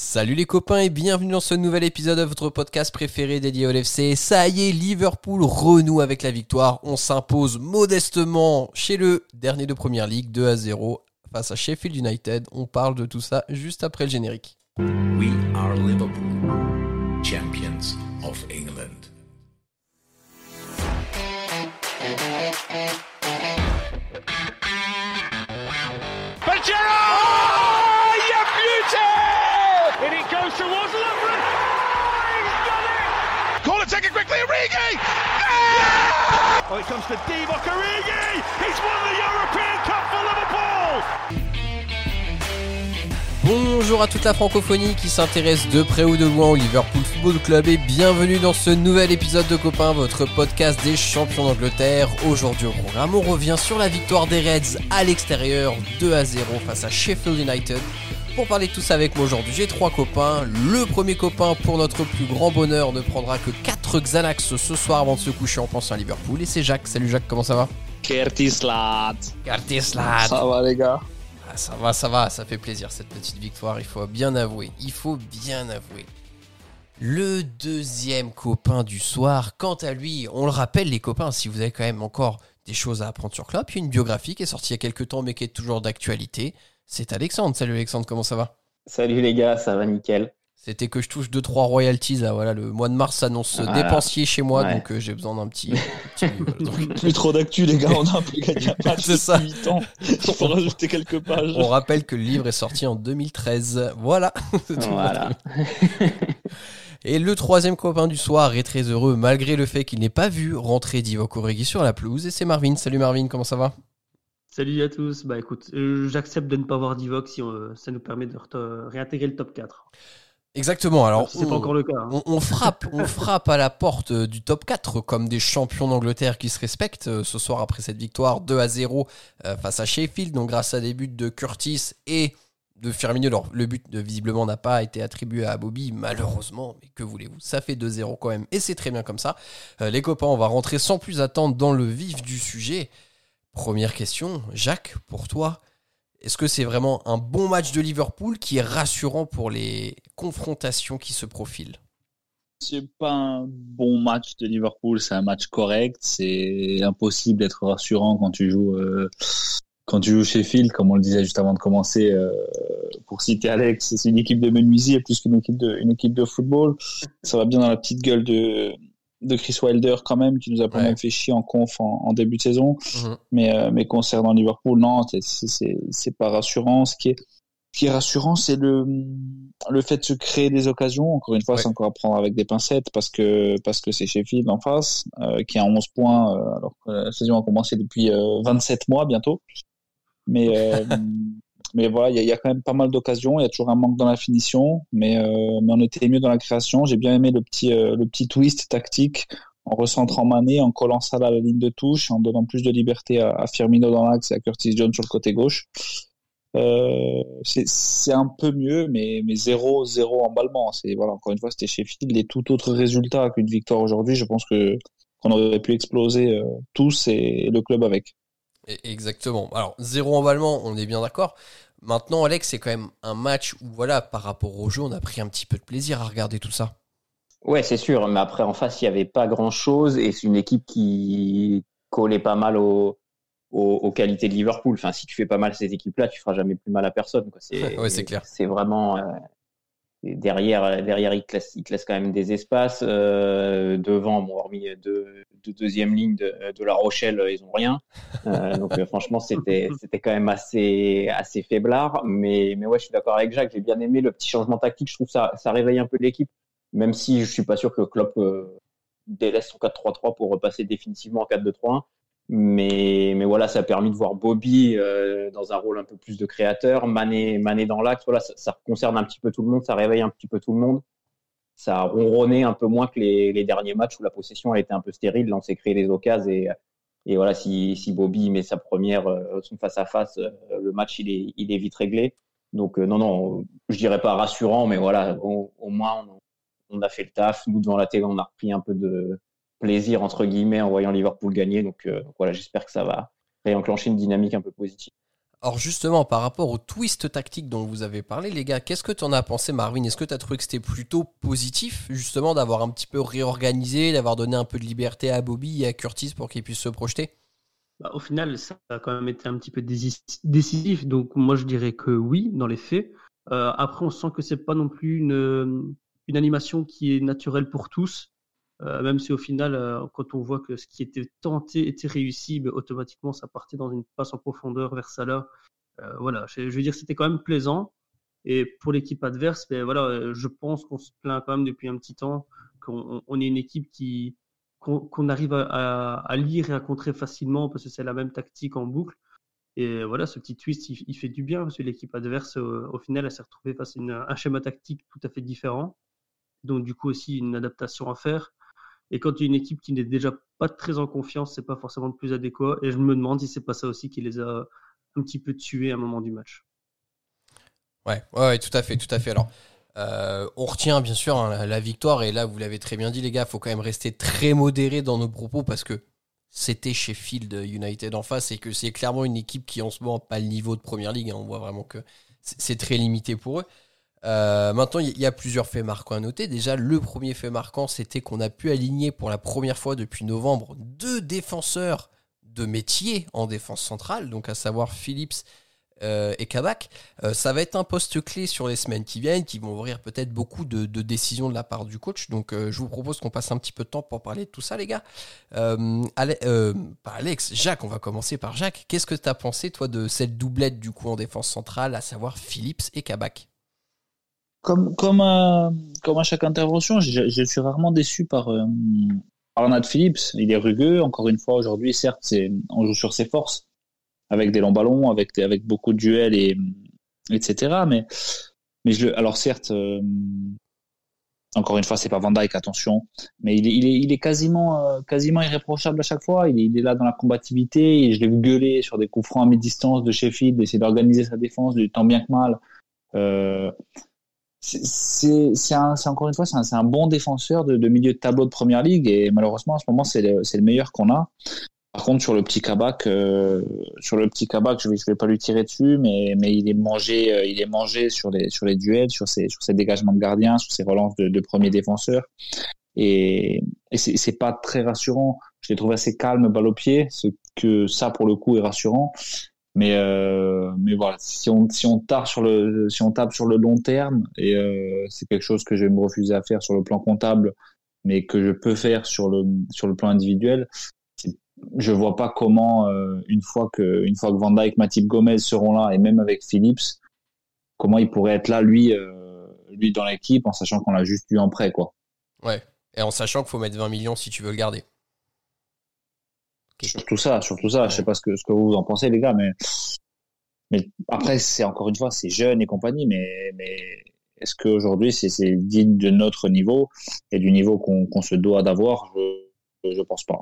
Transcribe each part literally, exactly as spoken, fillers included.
Salut les copains et bienvenue dans ce nouvel épisode de votre podcast préféré dédié au L F C. Ça y est, Liverpool renoue avec la victoire. On s'impose modestement chez le dernier de Première Ligue, deux à zéro face à Sheffield United. On parle de tout ça juste après le générique. We are Liverpool, champions of England. Oh, it comes to Divock Origi. He's won the European Cup for Liverpool. Bonjour à toute la francophonie qui s'intéresse de près ou de loin au Liverpool Football Club et bienvenue dans ce nouvel épisode de Copain, votre podcast des champions d'Angleterre. Aujourd'hui au programme, on revient sur la victoire des Reds à l'extérieur deux à zéro face à Sheffield United. Pour parler de tout ça avec moi aujourd'hui, j'ai trois copains. Le premier copain, pour notre plus grand bonheur, ne prendra que quatre Xanax ce soir avant de se coucher en pensant à Liverpool. Et c'est Jacques. Salut Jacques, comment ça va ? Curtis lad. Curtis lad. Ça va les gars ? Ah, ça va, ça va, ça fait plaisir cette petite victoire, il faut bien avouer. Il faut bien avouer. Le deuxième copain du soir, quant à lui, on le rappelle les copains, si vous avez quand même encore des choses à apprendre sur Klopp, il y a une biographie qui est sortie il y a quelques temps mais qui est toujours d'actualité. C'est Alexandre. Salut Alexandre, comment ça va ? Salut les gars, ça va nickel. C'était que je touche deux trois royalties. Là, voilà, le mois de mars s'annonce voilà. Dépensier chez moi, ouais. donc euh, j'ai besoin d'un petit... petit euh, donc... Plus trop d'actu les gars, on a un peu gagné un match depuis huit ans. Il faut rajouter quelques pages. On rappelle que le livre est sorti en deux mille treize. Voilà. Voilà. Et le troisième copain du soir est très heureux, malgré le fait qu'il n'ait pas vu rentrer Divock Origi sur la pelouse. Et c'est Marvin. Salut Marvin, comment ça va ? Salut à tous, bah écoute, euh, j'accepte de ne pas voir Divock si on, ça nous permet de re- réintégrer le top quatre. Exactement, alors si on, c'est pas encore le cas, hein. on, on, frappe, on frappe à la porte du top quatre comme des champions d'Angleterre qui se respectent ce soir après cette victoire deux à zéro face à Sheffield, donc grâce à des buts de Curtis et de Firmino. Alors, le but visiblement n'a pas été attribué à Bobby, malheureusement, mais que voulez-vous, ça fait deux zéro quand même et c'est très bien comme ça. Les copains, on va rentrer sans plus attendre dans le vif du sujet. Première question, Jacques, pour toi, est-ce que c'est vraiment un bon match de Liverpool qui est rassurant pour les confrontations qui se profilent ? C'est pas un bon match de Liverpool, c'est un match correct, c'est impossible d'être rassurant quand tu joues euh, quand tu joues Sheffield, comme on le disait juste avant de commencer, euh, pour citer Alex, c'est une équipe de menuisier plus qu'une équipe de, une équipe de football. Ça va bien dans la petite gueule de... de Chris Wilder quand même, qui nous a pas mal ouais. fait chier en conf en, en début de saison. Mmh. Mais, euh, mais concernant Liverpool, non, c'est, c'est, c'est pas rassurant. Ce qui est, ce qui est rassurant, c'est le, le fait de se créer des occasions. Encore une fois, ouais. c'est encore à prendre avec des pincettes parce que, parce que c'est Sheffield en face, euh, qui a onze points, euh, alors que la saison a commencé depuis euh, vingt-sept mois bientôt. Mais, euh, mais voilà, il y a, y a quand même pas mal d'occasions. Il y a toujours un manque dans la finition, mais, euh, mais on était mieux dans la création. J'ai bien aimé le petit, euh, le petit twist tactique en recentrant Mané, en collant Salah à la ligne de touche, en donnant plus de liberté à, à Firmino dans l'axe et à Curtis Jones sur le côté gauche. Euh, c'est, c'est un peu mieux, mais, mais zéro zéro emballement. C'est, voilà, encore une fois, c'était Sheffield. Et tout autre résultat qu'une victoire aujourd'hui, je pense que, qu'on aurait pu exploser euh, tous et, et le club avec. Exactement. Alors, zéro emballement, on est bien d'accord. Maintenant, Alex, c'est quand même un match où, voilà, par rapport au jeu, on a pris un petit peu de plaisir à regarder tout ça. Ouais, c'est sûr. Mais après, en face, il n'y avait pas grand-chose. Et c'est une équipe qui collait pas mal aux, aux, aux qualités de Liverpool. Enfin, si tu fais pas mal cette équipe-là, tu ne feras jamais plus mal à personne, quoi. C'est, ouais, c'est clair. C'est vraiment... Euh, derrière, derrière il, classe, il classe quand même des espaces. Euh, devant, bon, hormis deux... de deuxième ligne de, de La Rochelle, ils n'ont rien. Euh, donc, euh, franchement, c'était, c'était quand même assez, assez faiblard. Mais, mais ouais, je suis d'accord avec Jacques. J'ai bien aimé le petit changement tactique. Je trouve que ça, ça réveille un peu l'équipe, même si je ne suis pas sûr que Klopp euh, délaisse son quatre trois trois pour repasser définitivement en quatre deux trois un. Mais, mais voilà, ça a permis de voir Bobby euh, dans un rôle un peu plus de créateur, Mané, Mané dans l'axe. Voilà, ça, ça concerne un petit peu tout le monde, ça réveille un petit peu tout le monde. Ça a ronronné un peu moins que les, les derniers matchs où la possession a été un peu stérile. Là, on s'est créé des occasions. Et, et voilà, si, si Bobby met sa première, euh, son face-à-face, euh, le match, il est, il est vite réglé. Donc, euh, non, non, je dirais pas rassurant, mais voilà, au, au moins, on, on a fait le taf. Nous, devant la télé, on a repris un peu de plaisir, entre guillemets, en voyant Liverpool gagner. Donc, euh, donc voilà, j'espère que ça va réenclencher une dynamique un peu positive. Or justement, par rapport au twist tactique dont vous avez parlé, les gars, qu'est-ce que tu en as pensé, Marvin? Est-ce que tu as trouvé que c'était plutôt positif, justement, d'avoir un petit peu réorganisé, d'avoir donné un peu de liberté à Bobby et à Curtis pour qu'ils puissent se projeter? Bah, au final, ça a quand même été un petit peu décisif. Donc moi, je dirais que oui, dans les faits. Euh, après, on sent que c'est pas non plus une, une animation qui est naturelle pour tous. Euh, même si au final, euh, quand on voit que ce qui était tenté était réussi, bah, automatiquement ça partait dans une passe en profondeur vers Salah. Euh, voilà, je, je veux dire, c'était quand même plaisant. Et pour l'équipe adverse, bah, voilà, je pense qu'on se plaint quand même depuis un petit temps qu'on on est une équipe qui qu'on, qu'on arrive à, à lire et à contrer facilement parce que c'est la même tactique en boucle. Et voilà, ce petit twist, il, il fait du bien parce que l'équipe adverse, euh, au final, elle s'est retrouvée face à une, un schéma tactique tout à fait différent. Donc du coup aussi une adaptation à faire. Et quand il y a une équipe qui n'est déjà pas très en confiance, c'est pas forcément le plus adéquat. Et je me demande si c'est pas ça aussi qui les a un petit peu tués à un moment du match. Ouais, ouais, tout à fait, tout à fait. Alors, euh, on retient bien sûr hein, la, la victoire. Et là, vous l'avez très bien dit, les gars, il faut quand même rester très modéré dans nos propos parce que c'était Sheffield United en face et que c'est clairement une équipe qui en ce moment n'a pas le niveau de Première Ligue. Hein. On voit vraiment que c'est, c'est très limité pour eux. Euh, maintenant il y a plusieurs faits marquants à noter. Déjà le premier fait marquant, c'était qu'on a pu aligner pour la première fois depuis novembre deux défenseurs de métier en défense centrale, donc à savoir Philips euh, et Kabak. euh, ça va être un poste clé sur les semaines qui viennent, qui vont ouvrir peut-être beaucoup de, de décisions de la part du coach. Donc euh, je vous propose qu'on passe un petit peu de temps pour parler de tout ça, les gars. euh, Ale- euh, pas Alex, Jacques, on va commencer par Jacques. Qu'est-ce que t'as pensé toi de cette doublette du coup en défense centrale, à savoir Philips et Kabak? Comme, comme, à, comme à chaque intervention, je, je suis rarement déçu par, euh, par Nat Phillips. Il est rugueux, encore une fois, aujourd'hui, certes, c'est, on joue sur ses forces, avec des longs ballons, avec, avec beaucoup de duels, et, etc. Mais, mais je, alors certes, euh, encore une fois, c'est pas Van Dijk, attention, mais il est, il est, il est quasiment, euh, quasiment irréprochable à chaque fois. Il est, il est là dans la combativité, et je l'ai vu gueuler sur des coups francs à mi-distance de Sheffield, essayer d'organiser sa défense, du tant bien que mal. Euh, C'est, c'est, c'est, un, c'est encore une fois c'est un, c'est un bon défenseur de, de milieu de tableau de Première Ligue, et malheureusement en ce moment c'est le, c'est le meilleur qu'on a. Par contre sur le petit Kabak, euh, sur le petit Kabak je vais, je vais pas lui tirer dessus, mais, mais il est mangé, euh, il est mangé sur les, sur les duels, sur ses, sur ses dégagements de gardien, sur ses relances de, de premier défenseur, et, et c'est, c'est pas très rassurant. Je l'ai trouvé assez calme balle au pied, ce que ça pour le coup est rassurant. Mais euh, mais voilà, si on si on tape sur le si on tape sur le long terme, et euh, c'est quelque chose que je vais me refuser à faire sur le plan comptable, mais que je peux faire sur le sur le plan individuel, je vois pas comment euh, une fois que une fois que Van Dijk, Matip, Gomez seront là, et même avec Phillips, comment il pourrait être là lui euh, lui dans l'équipe, en sachant qu'on l'a juste eu en prêt, quoi. Ouais, et en sachant qu'il faut mettre vingt millions si tu veux le garder. Okay. Surtout ça, surtout ça. Je sais pas ce que, ce que vous en pensez, les gars, mais, mais après, c'est encore une fois, c'est jeune et compagnie, mais, mais est-ce qu'aujourd'hui, c'est, c'est digne de notre niveau et du niveau qu'on, qu'on se doit d'avoir? Je, je pense pas.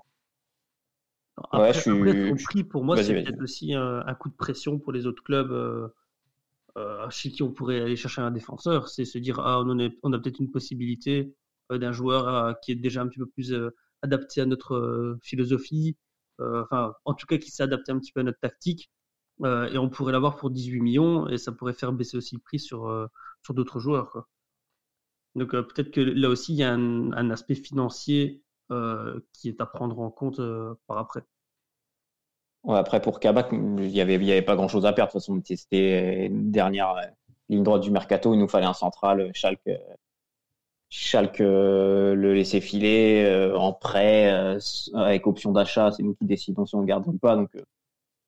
Après, ouais, je suis... après, prix, pour moi, vas-y, c'est vas-y. peut-être aussi un, un coup de pression pour les autres clubs, euh, euh, chez qui on pourrait aller chercher un défenseur. C'est se dire, ah, on, est, on a peut-être une possibilité euh, d'un joueur euh, qui est déjà un petit peu plus euh, adapté à notre euh, philosophie. Euh, enfin, en tout cas qui s'est adapté un petit peu à notre tactique, euh, et on pourrait l'avoir pour dix-huit millions, et ça pourrait faire baisser aussi le prix sur, euh, sur d'autres joueurs, quoi. Donc euh, peut-être que là aussi il y a un, un aspect financier euh, qui est à prendre en compte euh, par après. Ouais, après pour Kabak, il n'y avait, avait pas grand chose à perdre, de toute façon c'était une dernière euh, ligne droite du mercato, il nous fallait un central. Schalke euh... Schalke euh, le laisser filer euh, en prêt euh, avec option d'achat, c'est nous qui décidons si on le garde ou pas. Donc, euh,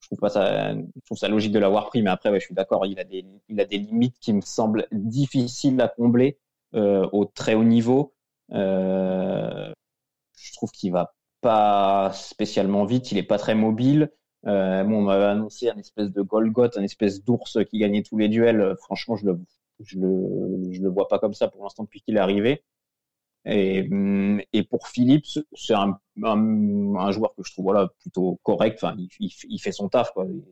je trouve pas ça, je trouve ça logique de l'avoir pris. Mais après, ouais, je suis d'accord, il a des, il a des limites qui me semblent difficiles à combler euh, au très haut niveau. Euh, je trouve qu'il va pas spécialement vite, il est pas très mobile. Euh, bon, on m'avait annoncé un espèce de Golgoth, un espèce d'ours qui gagnait tous les duels. Franchement, je le Je le, je le vois pas comme ça pour l'instant depuis qu'il est arrivé. Et, et pour Phillips, c'est un, un, un joueur que je trouve, voilà, plutôt correct. Enfin, il, il, il fait son taf, quoi. Il,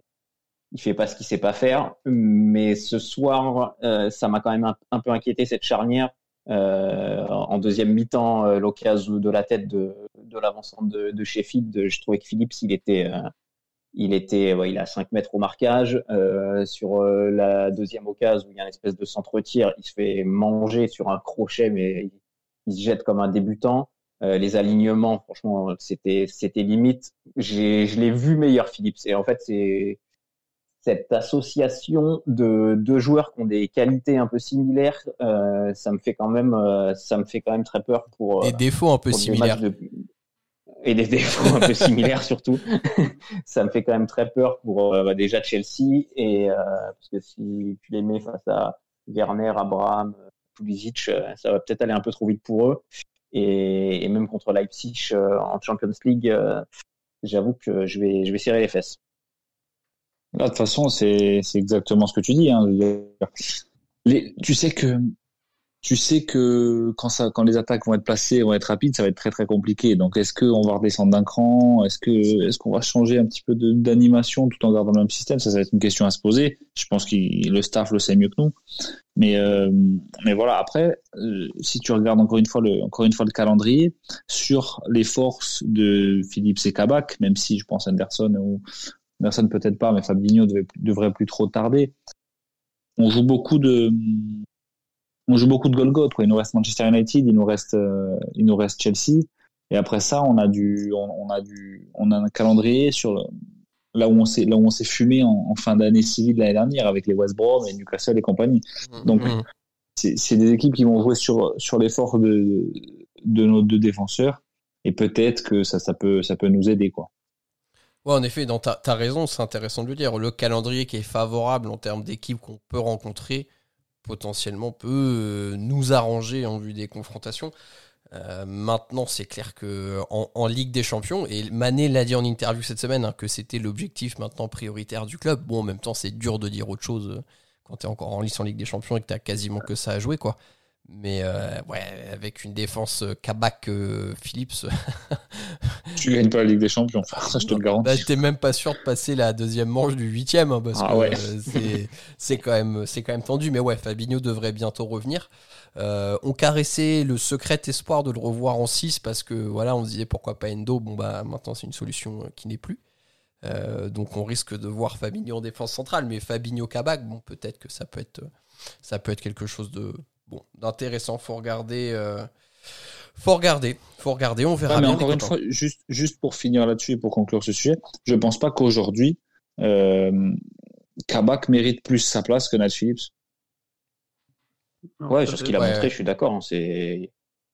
il fait pas ce qu'il sait pas faire. Mais ce soir, euh, ça m'a quand même un, un peu inquiété, cette charnière. Euh, en deuxième mi-temps, euh, l'occasion de la tête de, de l'avancante de, de Sheffield, je trouvais que Phillips, il était, euh, Il était, ouais, il a cinq mètres au marquage. Euh, sur euh, la deuxième occasion où il y a une espèce de centre-tir, il se fait manger sur un crochet, mais il, il se jette comme un débutant. Euh, les alignements, franchement, c'était, c'était limite. J'ai, je l'ai vu meilleur, Philips. Et en fait, c'est cette association de deux joueurs qui ont des qualités un peu similaires. Euh, ça me fait quand même, euh, ça me fait quand même très peur pour des euh, défauts un peu similaires. Et des défauts un peu similaires surtout. Ça me fait quand même très peur pour euh, bah, déjà Chelsea et euh, parce que si tu les mets face à Werner, Abraham, Pulisic, euh, ça va peut-être aller un peu trop vite pour eux. Et, et même contre Leipzig euh, en Champions League, euh, j'avoue que je vais je vais serrer les fesses. Là, de toute façon, c'est c'est exactement ce que tu dis. Hein. Les, tu sais que Tu sais que quand, ça, quand les attaques vont être placées, vont être rapides, ça va être très très compliqué. Donc est-ce qu'on va redescendre d'un cran ? Est-ce que, est-ce qu'on va changer un petit peu de, d'animation tout en gardant le même système ? Ça, ça va être une question à se poser. Je pense que le staff le sait mieux que nous. Mais, euh, mais voilà, après, euh, si tu regardes encore une fois le, encore une fois le calendrier, sur les forces de Philips et Kabak, même si je pense Anderson ou Anderson peut-être pas, mais Fabinho devait, devrait plus trop tarder, on joue beaucoup de... On joue beaucoup de Golgotha, quoi. Il nous reste Manchester United, il nous reste, euh, il nous reste Chelsea. Et après ça, on a du, on, on a du, on a un calendrier sur le, là où on s'est, là où on s'est fumé en, en fin d'année civile l'année dernière avec les West Brom et Newcastle et compagnie. Donc, mm-hmm. c'est, c'est des équipes qui vont jouer sur, sur l'effort de, de nos deux défenseurs. Et peut-être que ça, ça peut, ça peut nous aider, quoi. Ouais, en effet, dans ta, t'as raison, c'est intéressant de le dire. Le calendrier qui est favorable en termes d'équipes qu'on peut rencontrer, potentiellement peut nous arranger en vue des confrontations. Euh, maintenant, c'est clair qu'en en Ligue des Champions, et Mané l'a dit en interview cette semaine, hein, que c'était l'objectif maintenant prioritaire du club. Bon, en même temps, c'est dur de dire autre chose quand t'es encore en lice en Ligue des Champions et que t'as quasiment que ça à jouer, quoi. Mais euh, ouais, avec une défense Kabak euh, Philips, tu gagnes pas la Ligue des Champions, ça je te le garantis. Bah, t'es même pas sûr de passer la deuxième manche du huitième, hein, parce ah, que ouais. euh, c'est, c'est quand même c'est quand même tendu. Mais ouais, Fabinho devrait bientôt revenir. Euh, on caressait le secret espoir de le revoir en six parce que voilà, on se disait pourquoi pas Endo. Bon bah maintenant c'est une solution qui n'est plus. Euh, donc on risque de voir Fabinho en défense centrale, mais Fabinho Kabak, bon peut-être que ça peut être ça peut être quelque chose de Bon, d'intéressant, faut regarder, euh, faut regarder, faut regarder, on verra ouais, mais bien. Encore une fois, juste, juste pour finir là-dessus et pour conclure ce sujet, je ne pense pas qu'aujourd'hui, euh, Kabak mérite plus sa place que Nat Phillips. Ouais, sur ce qu'il a ouais. montré, je suis d'accord. Hein, c'est,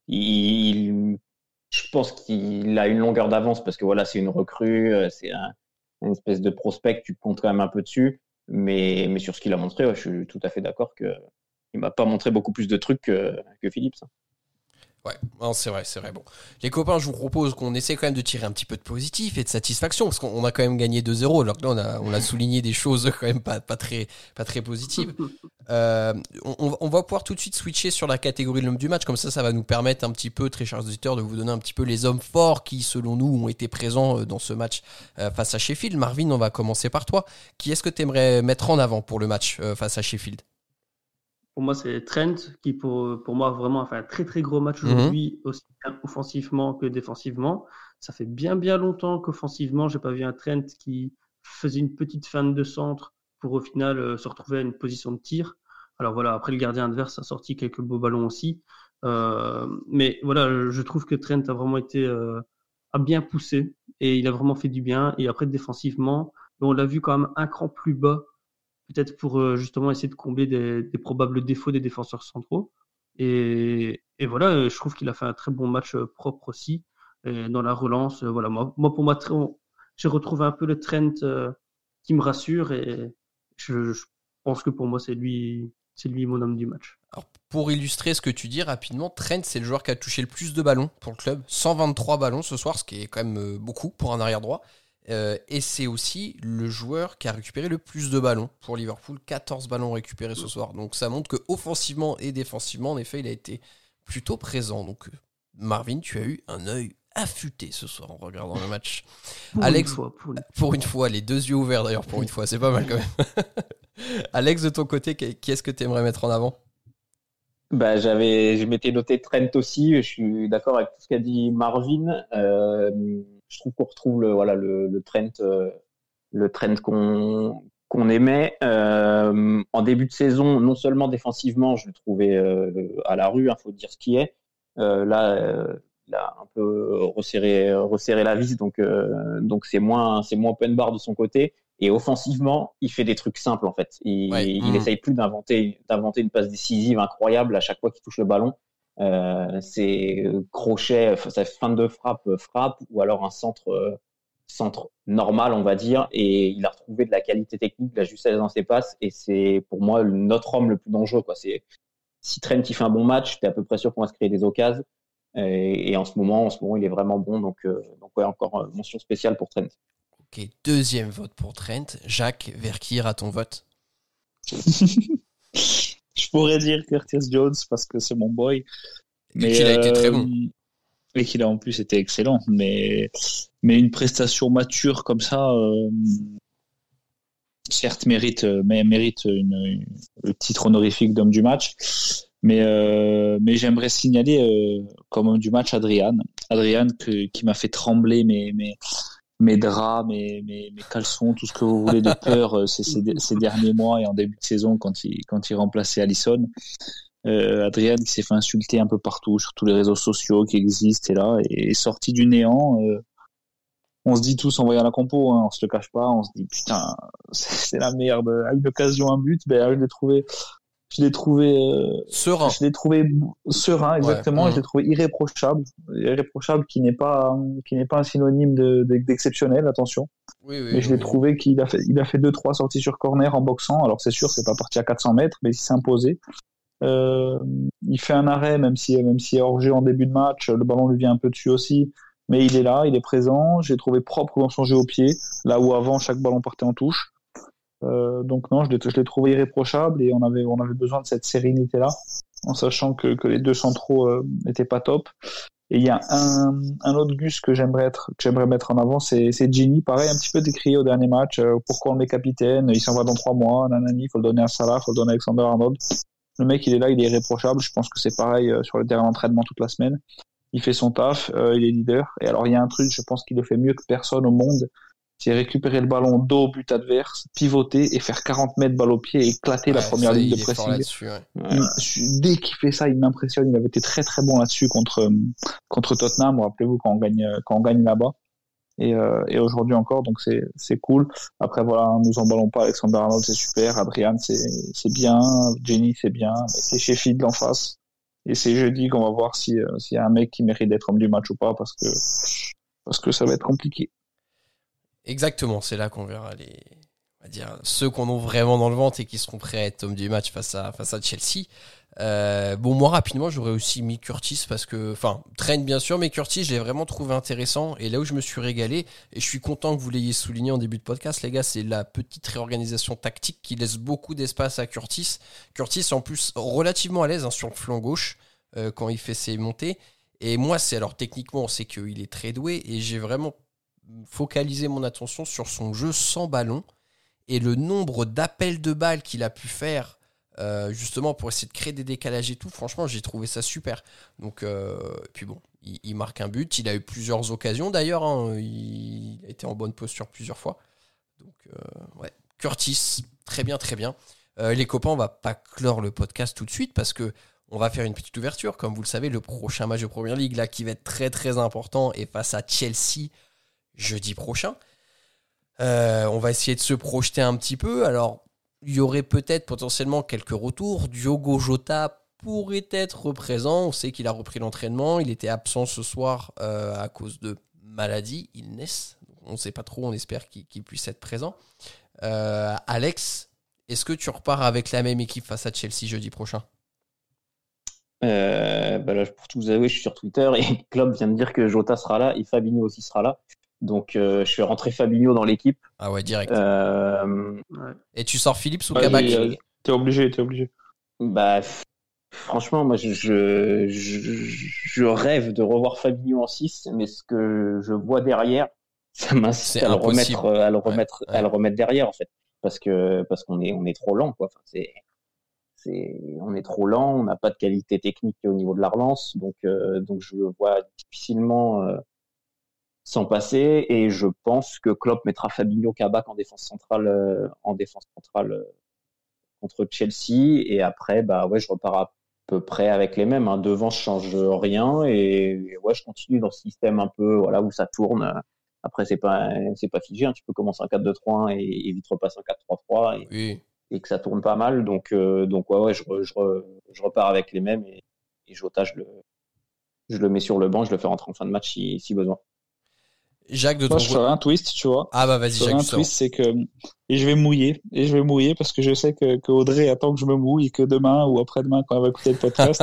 il, je pense qu'il a une longueur d'avance parce que voilà, c'est une recrue, c'est un, une espèce de prospect, tu comptes quand même un peu dessus, mais, mais sur ce qu'il a montré, ouais, je suis tout à fait d'accord que. Il m'a pas montré beaucoup plus de trucs que, que Philips. Ouais, non, c'est vrai, c'est vrai. Bon, les copains, je vous propose qu'on essaie quand même de tirer un petit peu de positif et de satisfaction, parce qu'on a quand même gagné deux zéro, alors que là, on a, on a souligné des choses quand même pas, pas, très, pas très positives. Euh, on, on va pouvoir tout de suite switcher sur la catégorie de l'homme du match, comme ça, ça va nous permettre un petit peu, très chers auditeurs, de vous donner un petit peu les hommes forts qui, selon nous, ont été présents dans ce match face à Sheffield. Marvin, on va commencer par toi. Qui est-ce que tu aimerais mettre en avant pour le match face à Sheffield ? Pour moi, c'est Trent qui, pour, pour moi, vraiment a fait un très, très gros match aujourd'hui, mmh. aussi bien offensivement que défensivement. Ça fait bien, bien longtemps qu'offensivement, j'ai pas vu un Trent qui faisait une petite feinte de centre pour au final euh, se retrouver à une position de tir. Alors voilà, après, le gardien adverse a sorti quelques beaux ballons aussi. Euh, mais voilà, je trouve que Trent a vraiment été euh, a bien poussé et il a vraiment fait du bien. Et après, défensivement, on l'a vu quand même un cran plus bas peut-être pour justement essayer de combler des, des probables défauts des défenseurs centraux. Et, et voilà, je trouve qu'il a fait un très bon match propre aussi. Et dans la relance, voilà, moi, moi pour moi, j'ai retrouvé un peu le Trent qui me rassure et je, je pense que pour moi, c'est lui, c'est lui mon homme du match. Alors, pour illustrer ce que tu dis rapidement, Trent, c'est le joueur qui a touché le plus de ballons pour le club. cent vingt-trois ballons ce soir, ce qui est quand même beaucoup pour un arrière-droit. Euh, et c'est aussi le joueur qui a récupéré le plus de ballons pour Liverpool, quatorze ballons récupérés ce soir, donc ça montre que offensivement et défensivement en effet il a été plutôt présent. Donc Marvin, tu as eu un œil affûté ce soir en regardant le match. pour Alex, une fois, pour, une... pour une fois les deux yeux ouverts d'ailleurs, pour une fois c'est pas mal quand même. Alex, de ton côté, qui est-ce que tu aimerais mettre en avant? Bah, j'avais, je m'étais noté Trent aussi, je suis d'accord avec tout ce qu'a dit Marvin. euh... Je trouve qu'on retrouve le, voilà, le, le Trent euh, le trend qu'on qu'on aimait. Euh, en début de saison, non seulement défensivement, je le trouvais euh, à la rue, il hein, faut dire ce qui est. Euh, là, euh, il a un peu resserré, resserré la vis, donc euh, donc c'est moins c'est moins open bar de son côté. Et offensivement, il fait des trucs simples en fait. Il, ouais. il mmh. essaye plus d'inventer d'inventer une passe décisive incroyable à chaque fois qu'il touche le ballon. Euh, c'est crochet, sa fin de frappe, frappe, ou alors un centre, euh, centre normal, on va dire. Et il a retrouvé de la qualité technique, de la justesse dans ses passes. Et c'est pour moi notre homme le plus dangereux, quoi. C'est si Trent il fait un bon match, t'es à peu près sûr qu'on va se créer des occasions. Et, et en ce moment, en ce moment, il est vraiment bon. Donc, euh, donc ouais, encore mention spéciale pour Trent. Ok, deuxième vote pour Trent. Jacques, vers qui ira ton vote? Je pourrais dire Curtis Jones parce que c'est mon boy. Mais et qu'il a euh, été très bon. Et qu'il a en plus été excellent. Mais, mais une prestation mature comme ça, euh, certes, mérite, mais mérite une, une, le titre honorifique d'homme du match. Mais, euh, mais j'aimerais signaler euh, comme homme du match Adrian. Adrian que, qui m'a fait trembler mes, mes, mes draps, mes, mes, mes caleçons, tout ce que vous voulez de peur ces, ces, ces derniers mois et en début de saison quand il, quand il remplaçait Alisson. Euh, Adrian qui s'est fait insulter un peu partout, sur tous les réseaux sociaux qui existent et là, et, et sorti du néant. Euh, on se dit tous en voyant la compo, hein, on se le cache pas, on se dit putain, c'est, c'est la merde. À une occasion, un but, ben, à une de trouver. Je l'ai trouvé euh, serein. Je l'ai trouvé serein, exactement. Ouais, ouais. Je l'ai trouvé irréprochable, irréprochable, qui n'est pas, qui n'est pas un synonyme de, de, d'exceptionnel. Attention. Oui, oui, mais je oui, l'ai oui. trouvé qu'il a fait, il a fait deux trois sorties sur corner en boxant. Alors c'est sûr, c'est pas parti à quatre cents mètres, mais il s'est imposé. Euh, il fait un arrêt, même si, même si hors jeu en début de match, le ballon lui vient un peu dessus aussi. Mais il est là, il est présent. J'ai trouvé propre dans son jeu au pied, là où avant chaque ballon partait en touche. Euh, donc non, je l'ai, je l'ai trouvé irréprochable et on avait, on avait besoin de cette sérénité-là, en sachant que, que les deux centraux euh, n'étaient pas top. Et il y a un, un autre Gus que j'aimerais, être, que j'aimerais mettre en avant, c'est, c'est Gini, pareil, un petit peu décrié au dernier match, euh, pourquoi on est capitaine, il s'en va dans trois mois, nanani, faut le donner à Salah, faut le donner à Alexander-Arnold. Le mec, il est là, il est irréprochable, je pense que c'est pareil euh, sur le terrain d'entraînement toute la semaine. Il fait son taf, euh, il est leader. Et alors il y a un truc, je pense qu'il le fait mieux que personne au monde, c'est récupérer le ballon dos au but adverse, pivoter et faire quarante mètres balle au pied et éclater ouais, la première ligne de pressing. Ouais. Ouais. Dès qu'il fait ça, il m'impressionne. Il avait été très très bon là-dessus contre, contre Tottenham. Rappelez-vous quand on gagne, quand on gagne là-bas. Et, euh, et aujourd'hui encore, donc c'est, c'est cool. Après, voilà, nous emballons pas. Alexander-Arnold, c'est super. Adrian, c'est, c'est bien. Jenny, c'est bien. Et c'est Sheffield en face. Et c'est jeudi qu'on va voir si, euh, s'il y a un mec qui mérite d'être homme du match ou pas parce que, parce que ça va être compliqué. Exactement, c'est là qu'on verra les, on va dire, ceux qu'on a vraiment dans le ventre et qui seront prêts à être homme du match face à, face à Chelsea. Euh, bon, moi, rapidement, j'aurais aussi mis Curtis parce que, enfin, Trent bien sûr, mais Curtis, je l'ai vraiment trouvé intéressant. Et là où je me suis régalé, et je suis content que vous l'ayez souligné en début de podcast, les gars, c'est la petite réorganisation tactique qui laisse beaucoup d'espace à Curtis. Curtis, en plus, relativement à l'aise hein, sur le flanc gauche euh, quand il fait ses montées. Et moi, c'est alors techniquement, on sait qu'il est très doué et j'ai vraiment focaliser mon attention sur son jeu sans ballon et le nombre d'appels de balles qu'il a pu faire euh, justement pour essayer de créer des décalages et tout, franchement j'ai trouvé ça super. Donc euh, et puis bon, il, il marque un but, il a eu plusieurs occasions d'ailleurs, hein, il a été en bonne posture plusieurs fois. Donc euh, ouais, Curtis, très bien, très bien. Euh, les copains, on va pas clore le podcast tout de suite parce que on va faire une petite ouverture, comme vous le savez, le prochain match de Premier League là qui va être très très important et face à Chelsea jeudi prochain. Euh, on va essayer de se projeter un petit peu. Alors, il y aurait peut-être potentiellement quelques retours. Diogo Jota pourrait être présent. On sait qu'il a repris l'entraînement. Il était absent ce soir euh, à cause de maladie, illness. On ne sait pas trop. On espère qu'il, qu'il puisse être présent. Euh, Alex, est-ce que tu repars avec la même équipe face à Chelsea jeudi prochain ? euh, bah là, pour tout vous avouer, je suis sur Twitter et Klopp vient de dire que Jota sera là et Fabinho aussi sera là. Donc, euh, je fais rentrer Fabinho dans l'équipe. Ah ouais, direct. Euh... Et tu sors Philips ou ouais, Kabak euh, T'es obligé, t'es obligé. Bah, f- franchement, moi, je, je, je rêve de revoir Fabinho en six, mais ce que je vois derrière, ça m'incite à le remettre, à le remettre, ouais, ouais. à le remettre derrière, en fait. Parce que, parce qu'on est, on est trop lent, quoi. Enfin, c'est, c'est, on est trop lent, on n'a pas de qualité technique au niveau de la relance. Donc, euh, donc je le vois difficilement, euh, s'en passer, et je pense que Klopp mettra Fabinho, Kabak en défense centrale euh, en défense centrale euh, contre Chelsea, et après bah ouais je repars à peu près avec les mêmes, hein. Devant je change rien, et, et ouais je continue dans ce système un peu voilà où ça tourne. Après c'est pas c'est pas figé, hein. Tu peux commencer un quatre deux trois un et, et vite repasser un quatre trois trois et, oui. et que ça tourne pas mal, donc euh, donc ouais ouais je re, je, re, je repars avec les mêmes, et, et Jota je le je le mets sur le banc, je le fais rentrer en fin de match si, si besoin. Jacques, de moi, ton je ferai un twist, tu vois. Ah bah vas-y, Jacques. Un twist, c'est que et je vais mouiller, et je vais mouiller parce que je sais que, que Audrey attend que je me mouille, et que demain ou après-demain, quand elle va écouter le podcast,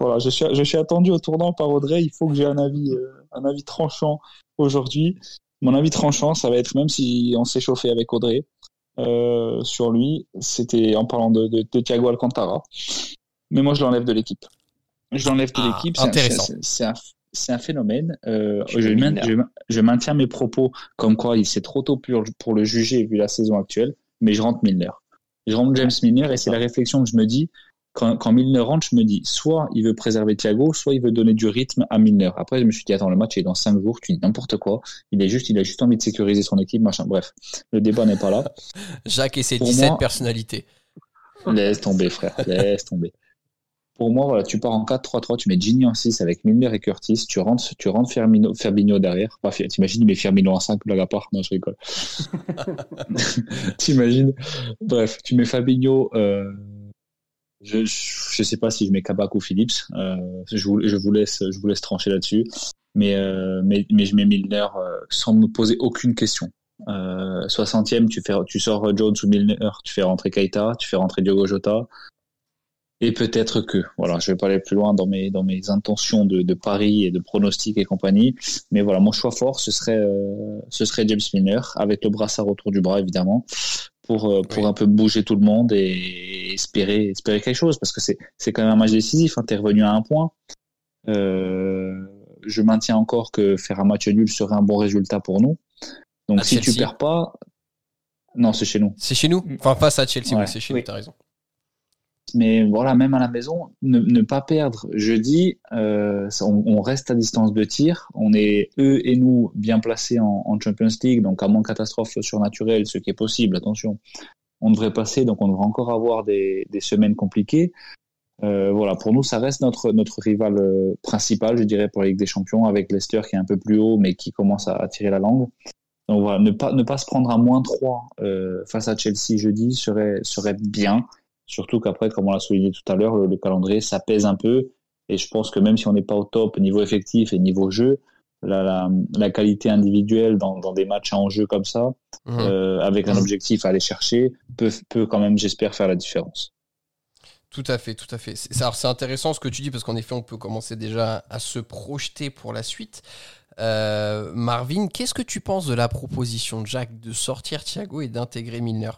voilà, je suis je suis attendu au tournant par Audrey. Il faut que j'ai un avis euh, un avis tranchant aujourd'hui. Mon avis tranchant, ça va être, même si on s'est chauffé avec Audrey euh, sur lui, c'était en parlant de, de, de Thiago Alcantara. Mais moi, je l'enlève de l'équipe. Je l'enlève de ah, l'équipe. C'est intéressant. Un, c'est, c'est un C'est un phénomène. Euh, je, je, main, je, je maintiens mes propos comme quoi il s'est trop tôt pour, pour le juger vu la saison actuelle, mais je rentre Milner. Je rentre James Milner, et c'est la réflexion que je me dis quand, quand Milner rentre, je me dis soit il veut préserver Thiago, soit il veut donner du rythme à Milner. Après je me suis dit attends, le match est dans cinq jours, tu dis n'importe quoi, il est juste, il a juste envie de sécuriser son équipe, machin. Bref, le débat n'est pas là. Jacques et ses pour dix-sept moi, personnalités. Laisse tomber frère, laisse tomber. Pour moi, voilà, tu pars en quatre trois trois, tu mets Gini en six avec Milner et Curtis, tu rentres, tu rentres Firmino, Fabinho derrière. Bah, t'imagines, mais Firmino en cinq, blague à part. Non, je rigole. T'imagines. Bref, tu mets Fabinho. Euh, je je sais pas si je mets Kabak ou Philips. Euh, je vous je vous laisse je vous laisse trancher là-dessus. Mais euh, mais mais je mets Milner euh, sans me poser aucune question. Euh, soixantième, tu fais tu sors Jones ou Milner, tu fais rentrer Keita, tu fais rentrer Diogo Jota. Et peut-être que, voilà, je vais pas aller plus loin dans mes dans mes intentions de, de paris et de pronostics et compagnie, mais voilà, mon choix fort ce serait euh, ce serait James Milner avec le brassard autour du bras évidemment pour euh, pour oui. un peu bouger tout le monde et espérer espérer quelque chose, parce que c'est c'est quand même un match décisif. Hein, t'es revenu à un point. Euh, je maintiens encore que faire un match nul serait un bon résultat pour nous. Donc à si Chelsea. Tu perds pas, non c'est chez nous. C'est chez nous. Enfin face à Chelsea, ouais. C'est chez oui. nous. T'as raison. Mais voilà, même à la maison, ne, ne pas perdre jeudi, euh, on, on reste à distance de tir, on est eux et nous bien placés en, en Champions League, donc à moins de catastrophe surnaturelle, ce qui est possible, attention, on devrait passer, donc on devrait encore avoir des, des semaines compliquées. Euh, voilà, pour nous, ça reste notre, notre rival principal, je dirais, pour la Ligue des Champions, avec Leicester qui est un peu plus haut, mais qui commence à, à tirer la langue. Donc voilà, ne pas, ne pas se prendre à moins trois euh, face à Chelsea jeudi serait, serait bien. Surtout qu'après, comme on l'a souligné tout à l'heure, le, le calendrier, ça pèse un peu. Et je pense que même si on n'est pas au top niveau effectif et niveau jeu, la, la, la qualité individuelle dans, dans des matchs à enjeu comme ça, mmh. euh, avec un objectif à aller chercher, peut, peut quand même, j'espère, faire la différence. Tout à fait, tout à fait. C'est, alors c'est intéressant ce que tu dis, parce qu'en effet, on peut commencer déjà à se projeter pour la suite. Euh, Marvin, qu'est-ce que tu penses de la proposition de Jacques de sortir Thiago et d'intégrer Milner ?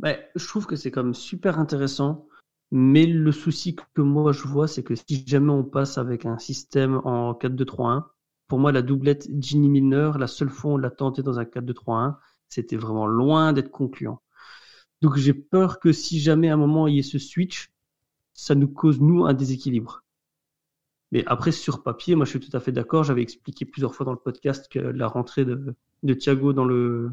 Bah, je trouve que c'est quand même super intéressant, mais le souci que moi je vois, c'est que si jamais on passe avec un système en quatre deux trois un, pour moi la doublette Gini Milner, la seule fois où on l'a tenté dans un quatre deux trois un, c'était vraiment loin d'être concluant. Donc j'ai peur que si jamais à un moment il y ait ce switch, ça nous cause nous un déséquilibre. Mais après sur papier, moi je suis tout à fait d'accord, j'avais expliqué plusieurs fois dans le podcast que la rentrée de, de Thiago dans le...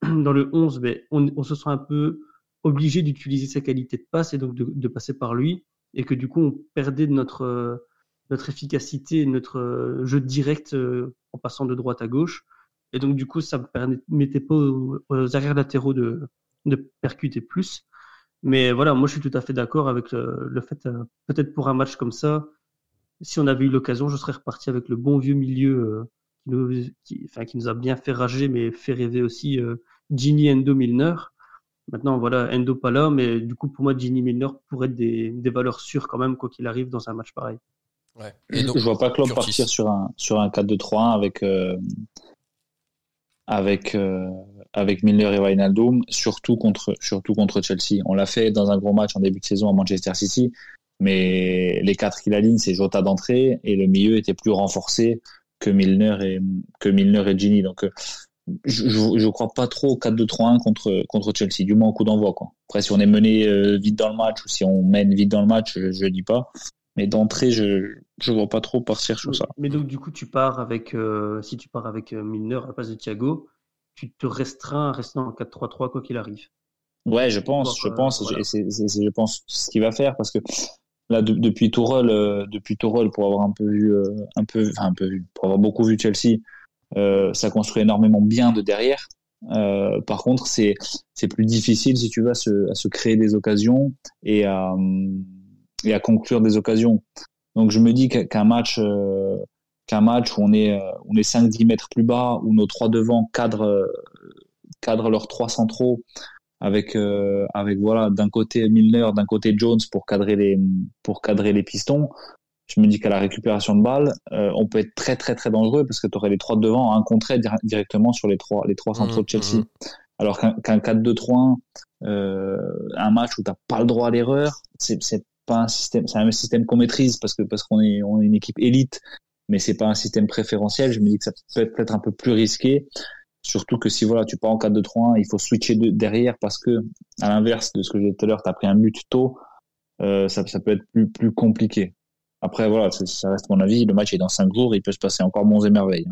dans le onze, ben, on, on se sent un peu obligé d'utiliser sa qualité de passe et donc de, de passer par lui, et que du coup on perdait notre, euh, notre efficacité, notre euh, jeu direct euh, en passant de droite à gauche, et donc du coup ça ne permettait pas aux, aux arrières latéraux de, de percuter plus. Mais voilà, moi je suis tout à fait d'accord avec le, le fait, euh, peut-être pour un match comme ça, si on avait eu l'occasion, je serais reparti avec le bon vieux milieu euh, Qui, enfin, qui nous a bien fait rager, mais fait rêver aussi euh, Gini, Endo, Milner. Maintenant, voilà, Endo pas là, mais du coup, pour moi, Gini, Milner pourraient être des, des valeurs sûres quand même, quoi qu'il arrive, dans un match pareil. Ouais. Et donc, je vois pas Klopp partir sur un, sur un quatre deux trois un avec, euh, avec, euh, avec Milner et Wijnaldum, surtout contre, surtout contre Chelsea. On l'a fait dans un gros match en début de saison à Manchester City, mais les quatre qu'il aligne, c'est Jota d'entrée, et le milieu était plus renforcé que Milner et que Milner et Gini, donc je, je je crois pas trop au quatre deux trois un contre contre Chelsea, du moins au coup d'envoi quoi. Après si on est mené euh, vite dans le match, ou si on mène vite dans le match, je, je dis pas, Mais d'entrée, je je vois pas trop partir sur ça. Mais donc du coup, tu pars avec euh, si tu pars avec Milner à la place de Thiago, tu te restreins à rester en quatre trois trois quoi qu'il arrive. Ouais, je pense, je pense, euh, voilà. et c'est, c'est, c'est, je pense ce qu'il va faire parce que là de, depuis Torel, euh, depuis Torel pour avoir un peu vu, euh, un peu, enfin un peu vu, pour avoir beaucoup vu Chelsea, euh, ça construit énormément bien de derrière. Euh, par contre, c'est c'est plus difficile si tu vas se, à se créer des occasions et à et à conclure des occasions. Donc je me dis qu'un match euh, qu'un match où on est euh, on est cinq dix mètres plus bas, où nos trois devants cadrent euh, cadrent leurs trois centraux. Avec euh, avec voilà d'un côté Milner, d'un côté Jones pour cadrer les pour cadrer les pistons. Je me dis qu'à la récupération de balles, euh, on peut être très très très dangereux parce que tu aurais les trois de devant à un contre dire- directement sur les trois les trois centraux mmh, de Chelsea. Mmh. Alors qu'un, qu'un quatre deux trois un, euh, un match où t'as pas le droit à l'erreur, c'est c'est pas un système, c'est un système qu'on maîtrise parce que parce qu'on est on est une équipe élite, mais c'est pas un système préférentiel. Je me dis que ça peut être peut-être un peu plus risqué. Surtout que si voilà, tu pars en quatre deux trois un, il faut switcher de, derrière parce que, à l'inverse de ce que j'ai dit tout à l'heure, tu as pris un but tôt, euh, ça, ça peut être plus, plus compliqué. Après, voilà, ça reste mon avis. Le match est dans cinq jours, il peut se passer encore bons et merveilles.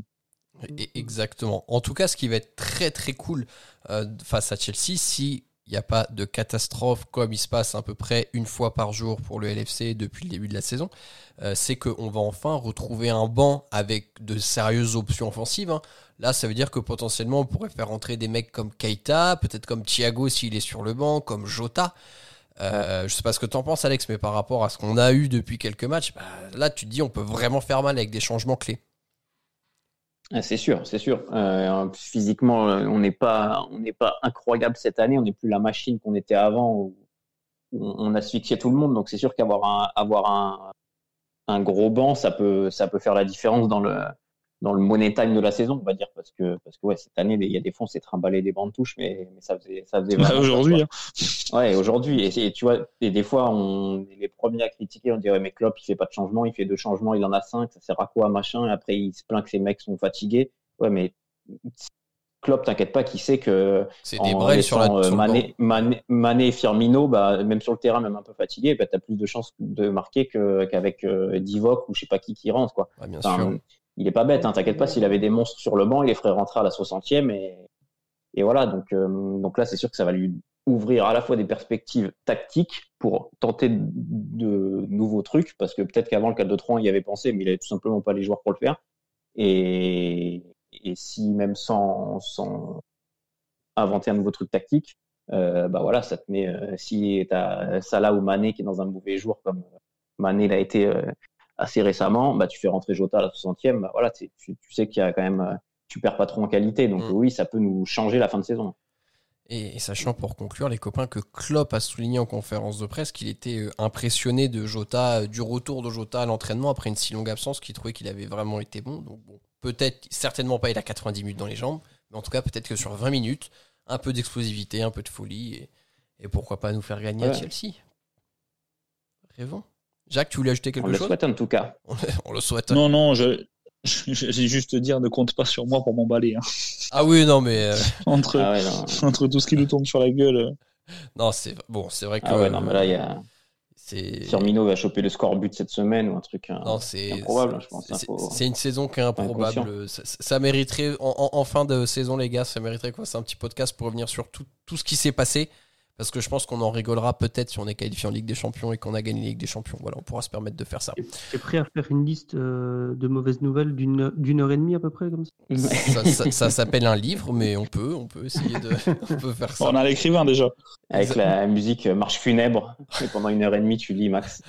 Exactement. En tout cas, ce qui va être très très cool euh, face à Chelsea, s'il n'y a pas de catastrophe comme il se passe à peu près une fois par jour pour le L F C depuis le début de la saison, euh, c'est qu'on va enfin retrouver un banc avec de sérieuses options offensives, hein. Là, ça veut dire que potentiellement, on pourrait faire entrer des mecs comme Keita, peut-être comme Thiago s'il est sur le banc, comme Jota. Euh, je sais pas ce que t'en penses, Alex, mais par rapport à ce qu'on a eu depuis quelques matchs, bah, là, tu te dis on peut vraiment faire mal avec des changements clés. C'est sûr, c'est sûr. Euh, physiquement, on n'est pas, on n'est pas incroyable cette année. On n'est plus la machine qu'on était avant où on asphyxiait tout le monde. Donc, c'est sûr qu'avoir un, avoir un, un gros banc, ça peut, ça peut faire la différence dans le... dans le money time de la saison, on va dire, parce que parce que ouais, cette année il y a des fonds, c'est trimballé des bandes touches, mais mais ça faisait ça faisait bah, aujourd'hui hein. Ouais, aujourd'hui et, et tu vois, et des fois on est les premiers à critiquer, on dirait mais Klopp il fait pas de changement, il fait deux changements, il en a cinq, ça sert à quoi machin, et après il se plaint que ses mecs sont fatigués. Ouais, mais Klopp, t'inquiète pas, qu'il sait que c'est des brels sur la euh, Mané, Mané, Mané et Firmino, bah même sur le terrain, même un peu fatigué, bah t'as plus de chances de marquer que qu'avec euh, Divock ou je sais pas qui qui rentre quoi. Ah, bien enfin, sûr. Il est pas bête, hein, t'inquiète pas, s'il avait des monstres sur le banc, il les ferait rentrer à la soixantième et, et voilà. Donc, euh, donc là, c'est sûr que ça va lui ouvrir à la fois des perspectives tactiques pour tenter de, de nouveaux trucs, parce que peut-être qu'avant le quatre deux trois un, il y avait pensé, mais il avait tout simplement pas les joueurs pour le faire. Et, et si même sans, sans inventer un nouveau truc tactique, euh, bah voilà, ça te met, euh, si t'as Salah ou Mané qui est dans un mauvais jour, comme Mané l'a été, euh, assez récemment, bah tu fais rentrer Jota à la soixantième, bah voilà, tu, tu sais qu'il y a quand même, tu perds pas trop en qualité, donc mmh. oui, ça peut nous changer la fin de saison. Et, et sachant pour conclure, les copains, que Klopp a souligné en conférence de presse qu'il était impressionné de Jota, du retour de Jota à l'entraînement après une si longue absence, qu'il trouvait qu'il avait vraiment été bon. Donc bon, peut-être, certainement pas il a quatre-vingt-dix minutes dans les jambes, mais en tout cas peut-être que sur vingt minutes, un peu d'explosivité, un peu de folie, et, et pourquoi pas nous faire gagner ouais. à Chelsea. Rêvons. Jacques, tu voulais ajouter quelque chose ? On le souhaite en tout cas. On le souhaite. Non, non, je, je, je, j'ai juste à dire, ne compte pas sur moi pour m'emballer. Hein. Ah oui, non, mais... Euh... entre, ah ouais, non. entre tout ce qui nous tombe sur la gueule. Non, c'est bon, c'est vrai que... Ah ouais, euh, non, mais là, il y a... C'est... Firmino va choper le score but cette semaine ou un truc hein, non, c'est, improbable, c'est, je pense. C'est, hein, c'est une saison qui est improbable. Ça, ça mériterait, en, en, en fin de saison, les gars, ça mériterait quoi ? C'est un petit podcast pour revenir sur tout, tout ce qui s'est passé. Parce que je pense qu'on en rigolera peut-être si on est qualifié en Ligue des Champions et qu'on a gagné la Ligue des Champions. Voilà, on pourra se permettre de faire ça. T'es prêt à faire une liste euh, de mauvaises nouvelles d'une, d'une heure et demie à peu près comme ça. Ça, ça, ça s'appelle un livre, mais on peut, on peut essayer de on peut faire ça. On a l'écrivain déjà. Avec la musique Marche funèbre. Et pendant une heure et demie, tu lis, Max.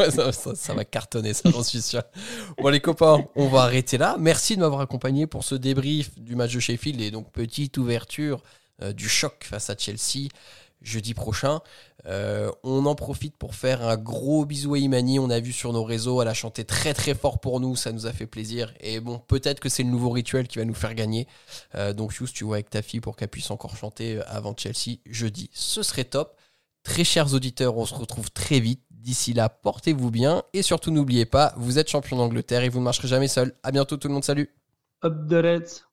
ça, ça, ça va cartonner, ça, j'en suis sûr. Bon, les copains, on va arrêter là. Merci de m'avoir accompagné pour ce débrief du match de Sheffield et donc petite ouverture euh, du choc face à Chelsea. Jeudi prochain, euh, on en profite pour faire un gros bisou à Imani. On a vu sur nos réseaux, elle a chanté très très fort pour nous, ça nous a fait plaisir. Et bon, peut-être que c'est le nouveau rituel qui va nous faire gagner. Euh, donc Yous, tu vois avec ta fille pour qu'elle puisse encore chanter avant Chelsea jeudi. Ce serait top. Très chers auditeurs, on se retrouve très vite. D'ici là, portez-vous bien et surtout n'oubliez pas, vous êtes champion d'Angleterre et vous ne marcherez jamais seul. À bientôt tout le monde, salut. Up the Reds.